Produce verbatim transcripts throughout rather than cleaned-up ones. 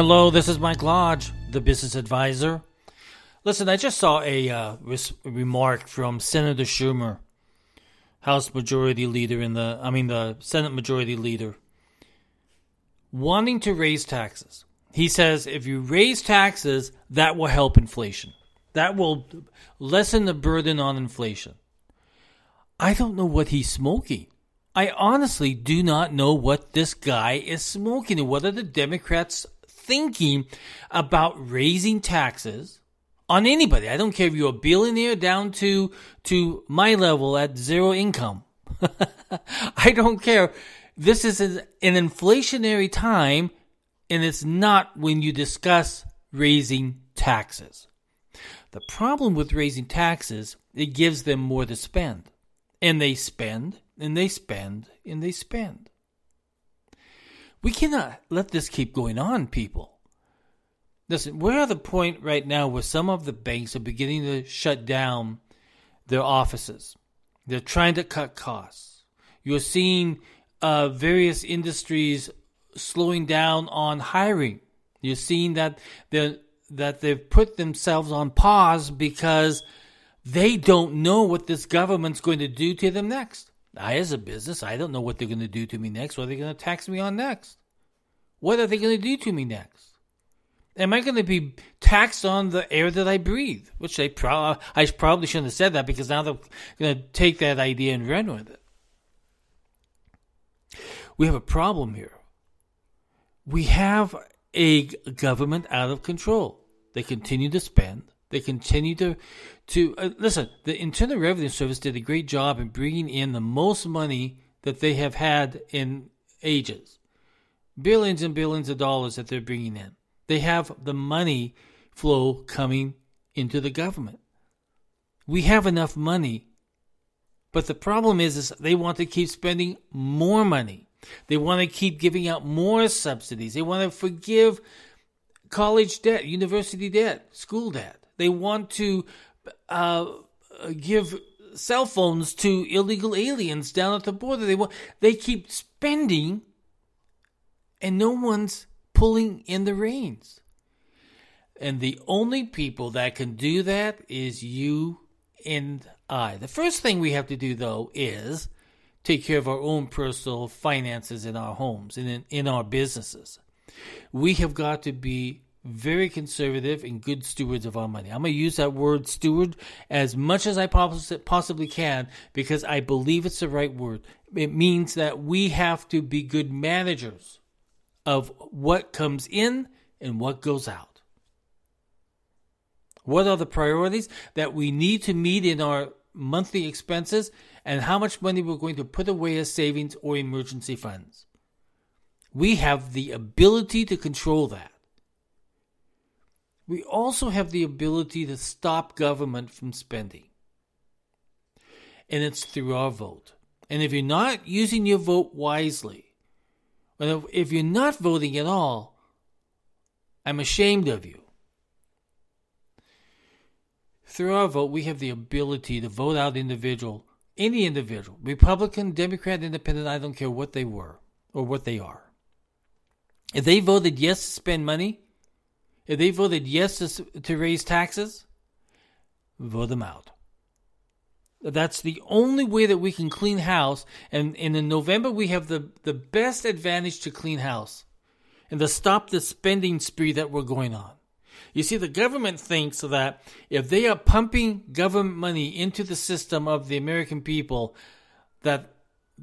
Hello, this is Mike Lodge, the business advisor. Listen, I just saw a uh, res- remark from Senator Schumer, House Majority Leader in the, I mean the Senate Majority Leader, wanting to raise taxes. He says, if you raise taxes, that will help inflation. That will lessen the burden on inflation. I don't know what he's smoking. I honestly do not know what this guy is smoking and what are the Democrats thinking about raising taxes on anybody. I don't care if you're a billionaire down to to my level at zero income. I don't care. This is an inflationary time, and it's not when you discuss raising taxes. The problem with raising taxes, it gives them more to spend. And they spend, and they spend, and they spend. We cannot let this keep going on, people. Listen, we're at the point right now where some of the banks are beginning to shut down their offices. They're trying to cut costs. You're seeing uh, various industries slowing down on hiring. You're seeing that they're, that they've put themselves on pause because they don't know what this government's going to do to them next. I, as a business, I don't know what they're going to do to me next. What are they going to tax me on next? What are they going to do to me next? Am I going to be taxed on the air that I breathe? Which they pro- I probably shouldn't have said that, because now they're going to take that idea and run with it. We have a problem here. We have a government out of control. They continue to spend. They continue to, to uh, listen, the Internal Revenue Service did a great job in bringing in the most money that they have had in ages. Billions and billions of dollars that they're bringing in. They have the money flow coming into the government. We have enough money, but the problem is, is they want to keep spending more money. They want to keep giving out more subsidies. They want to forgive college debt, university debt, school debt. They want to uh, give cell phones to illegal aliens down at the border. They want, they keep spending, and no one's pulling in the reins. And the only people that can do that is you and I. The first thing we have to do, though, is take care of our own personal finances in our homes and in, in our businesses. We have got to be very conservative and good stewards of our money. I'm going to use that word steward as much as I poss- possibly can, because I believe it's the right word. It means that we have to be good managers of what comes in and what goes out. What are the priorities that we need to meet in our monthly expenses, and how much money we're going to put away as savings or emergency funds? We have the ability to control that. We also have the ability to stop government from spending. And it's through our vote. And if you're not using your vote wisely, and if you're not voting at all, I'm ashamed of you. Through our vote, we have the ability to vote out individual, any individual, Republican, Democrat, Independent, I don't care what they were or what they are. If they voted yes to spend money, if they voted yes to, to raise taxes, vote them out. That's the only way that we can clean house. And, and in November, we have the, the best advantage to clean house and to stop the spending spree that we're going on. You see, the government thinks that if they are pumping government money into the system of the American people, that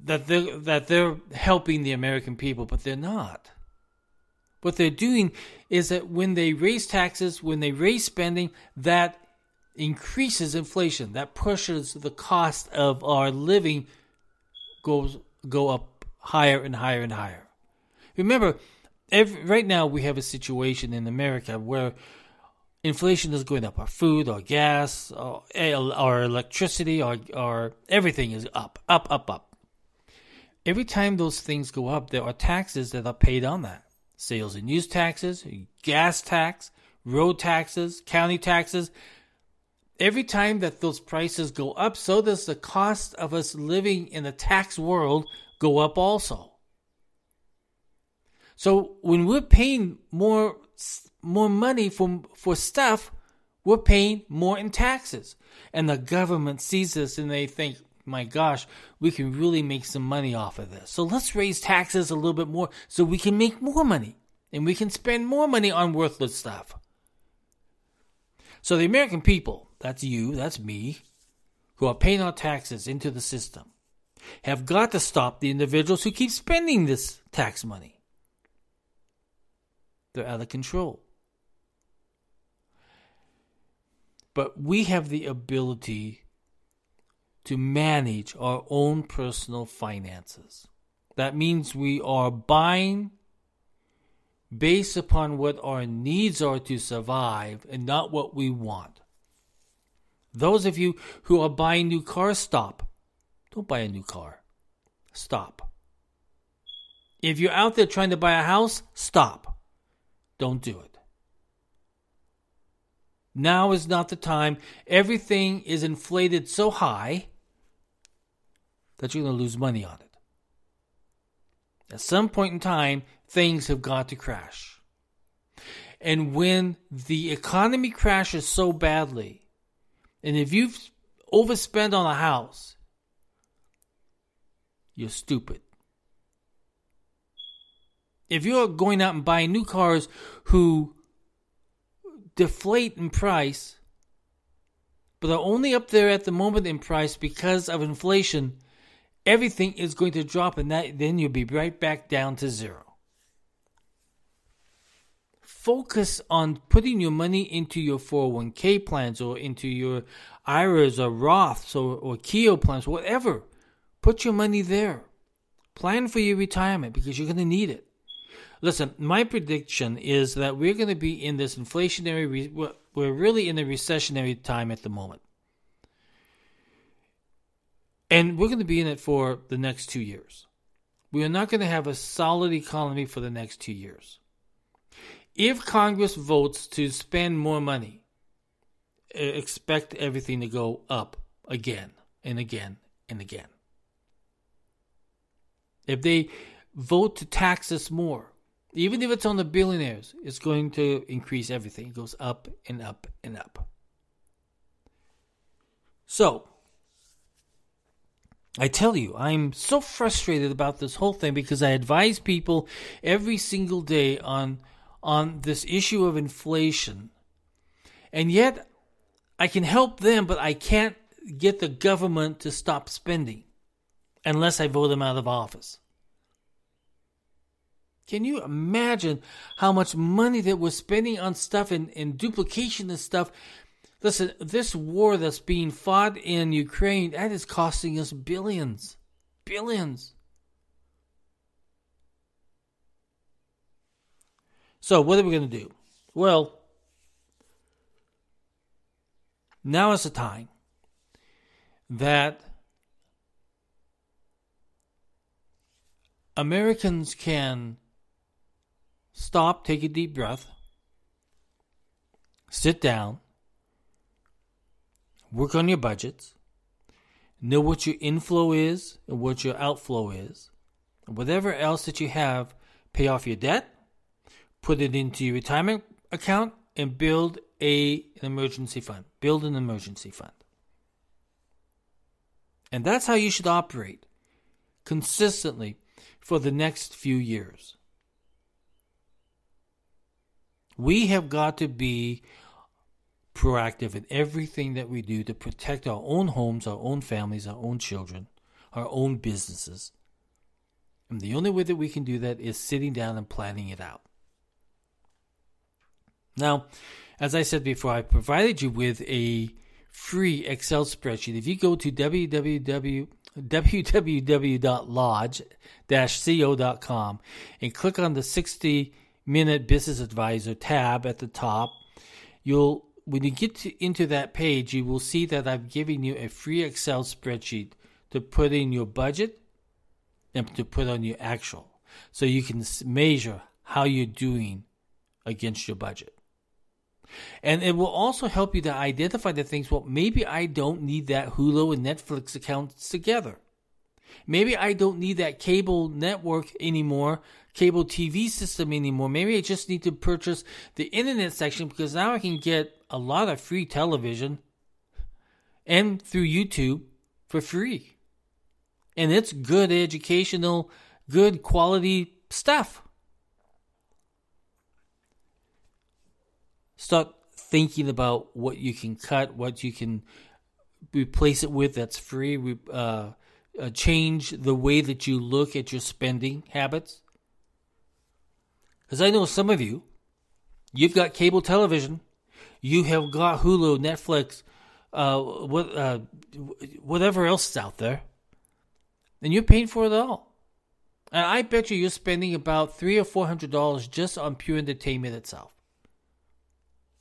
that they're, that they're helping the American people, but they're not. What they're doing is that when they raise taxes, when they raise spending, that increases inflation. That pushes the cost of our living goes go up higher and higher and higher. Remember, every, right now we have a situation in America where inflation is going up. Our food, our gas, our, our electricity, our, our everything is up, up, up, up. Every time those things go up, there are taxes that are paid on that. Sales and use taxes, gas tax, road taxes, county taxes. Every time that those prices go up, so does the cost of us living in the tax world go up also. So when we're paying more more money for, for stuff, we're paying more in taxes. And the government sees this and they think, my gosh, we can really make some money off of this. So let's raise taxes a little bit more so we can make more money. And we can spend more money on worthless stuff. So the American people, that's you, that's me, who are paying our taxes into the system, have got to stop the individuals who keep spending this tax money. They're out of control. But we have the ability to manage our own personal finances. That means we are buying based upon what our needs are to survive and not what we want. Those of you who are buying new cars, stop. Don't buy a new car. Stop. If you're out there trying to buy a house, stop. Don't do it. Now is not the time. Everything is inflated so high that you're going to lose money on it. At some point in time, things have got to crash. And when the economy crashes so badly, and if you've overspent on a house, you're stupid. If you're going out and buying new cars who deflate in price, but are only up there at the moment in price because of inflation, everything is going to drop, and that, then you'll be right back down to zero. Focus on putting your money into your four oh one k plans or into your I R As or Roths or, or K E O plans, whatever. Put your money there. Plan for your retirement because you're going to need it. Listen, my prediction is that we're going to be in this inflationary, re- we're really in a recessionary time at the moment. And we're going to be in it for the next two years. We are not going to have a solid economy for the next two years. If Congress votes to spend more money, expect everything to go up again and again and again. If they vote to tax us more, even if it's on the billionaires, it's going to increase everything. It goes up and up and up. So, I tell you, I'm so frustrated about this whole thing because I advise people every single day on, on this issue of inflation. And yet, I can help them, but I can't get the government to stop spending unless I vote them out of office. Can you imagine how much money that we're spending on stuff and, and duplication and stuff? Listen, this war that's being fought in Ukraine, that is costing us billions. Billions. So what are we going to do? Well, now is the time that Americans can stop, take a deep breath, sit down, work on your budgets, know what your inflow is and what your outflow is, and whatever else that you have, pay off your debt, put it into your retirement account, and build a, an emergency fund. Build an emergency fund. And that's how you should operate consistently for the next few years. We have got to be proactive in everything that we do to protect our own homes, our own families, our own children, our own businesses. And the only way that we can do that is sitting down and planning it out. Now, as I said before, I provided you with a free Excel spreadsheet. If you go to w w w dot lodge dash co dot com and click on the sixty minute business advisor tab at the top, you'll when you get to, into that page, you will see that I've given you a free Excel spreadsheet to put in your budget and to put on your actual, so you can measure how you're doing against your budget. And it will also help you to identify the things, well, maybe I don't need that Hulu and Netflix accounts together. Maybe I don't need that cable network anymore, cable T V system anymore. Maybe I just need to purchase the internet section, because now I can get a lot of free television and through YouTube for free. And it's good educational, good quality stuff. Start thinking about what you can cut, what you can replace it with that's free. We, uh, uh, change the way that you look at your spending habits. Because I know some of you, you've got cable television, you have got Hulu, Netflix, uh, what, uh, whatever else is out there, and you're paying for it all. And I bet you you're spending about three or four hundred dollars just on pure entertainment itself.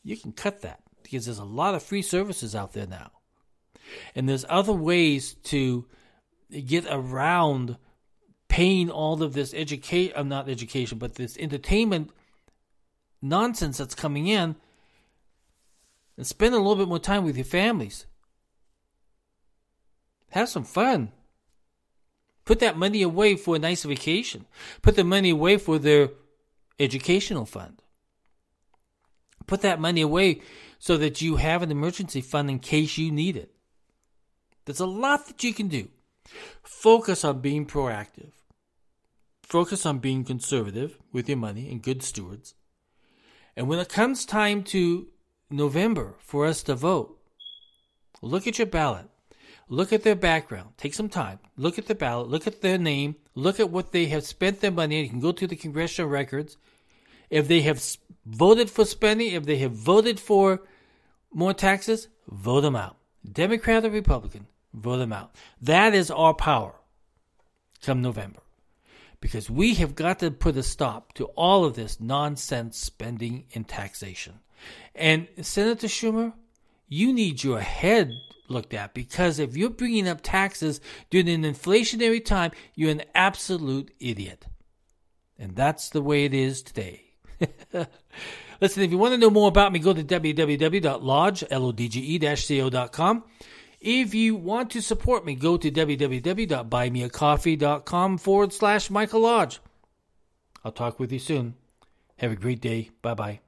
You can cut that, because there's a lot of free services out there now. And there's other ways to get around paying all of this education, uh, not education, but this entertainment nonsense that's coming in, and spend a little bit more time with your families. Have some fun. Put that money away for a nice vacation. Put the money away for their educational fund. Put that money away so that you have an emergency fund in case you need it. There's a lot that you can do. Focus on being proactive. Focus on being conservative with your money and good stewards. And when it comes time to November for us to vote, look at your ballot. Look at their background. Take some time. Look at the ballot. Look at their name. Look at what they have spent their money on. You can go through the congressional records. If they have voted for spending, if they have voted for more taxes, vote them out. Democrat or Republican, vote them out. That is our power come November. Because we have got to put a stop to all of this nonsense spending and taxation. And Senator Schumer, you need your head looked at, because if you're bringing up taxes during an inflationary time, you're an absolute idiot. And that's the way it is today. Listen, if you want to know more about me, go to w w w dot lodge dash co dot com. If you want to support me, go to w w w dot buy me a coffee dot com forward slash Michael Lodge. I'll talk with you soon. Have a great day. Bye-bye.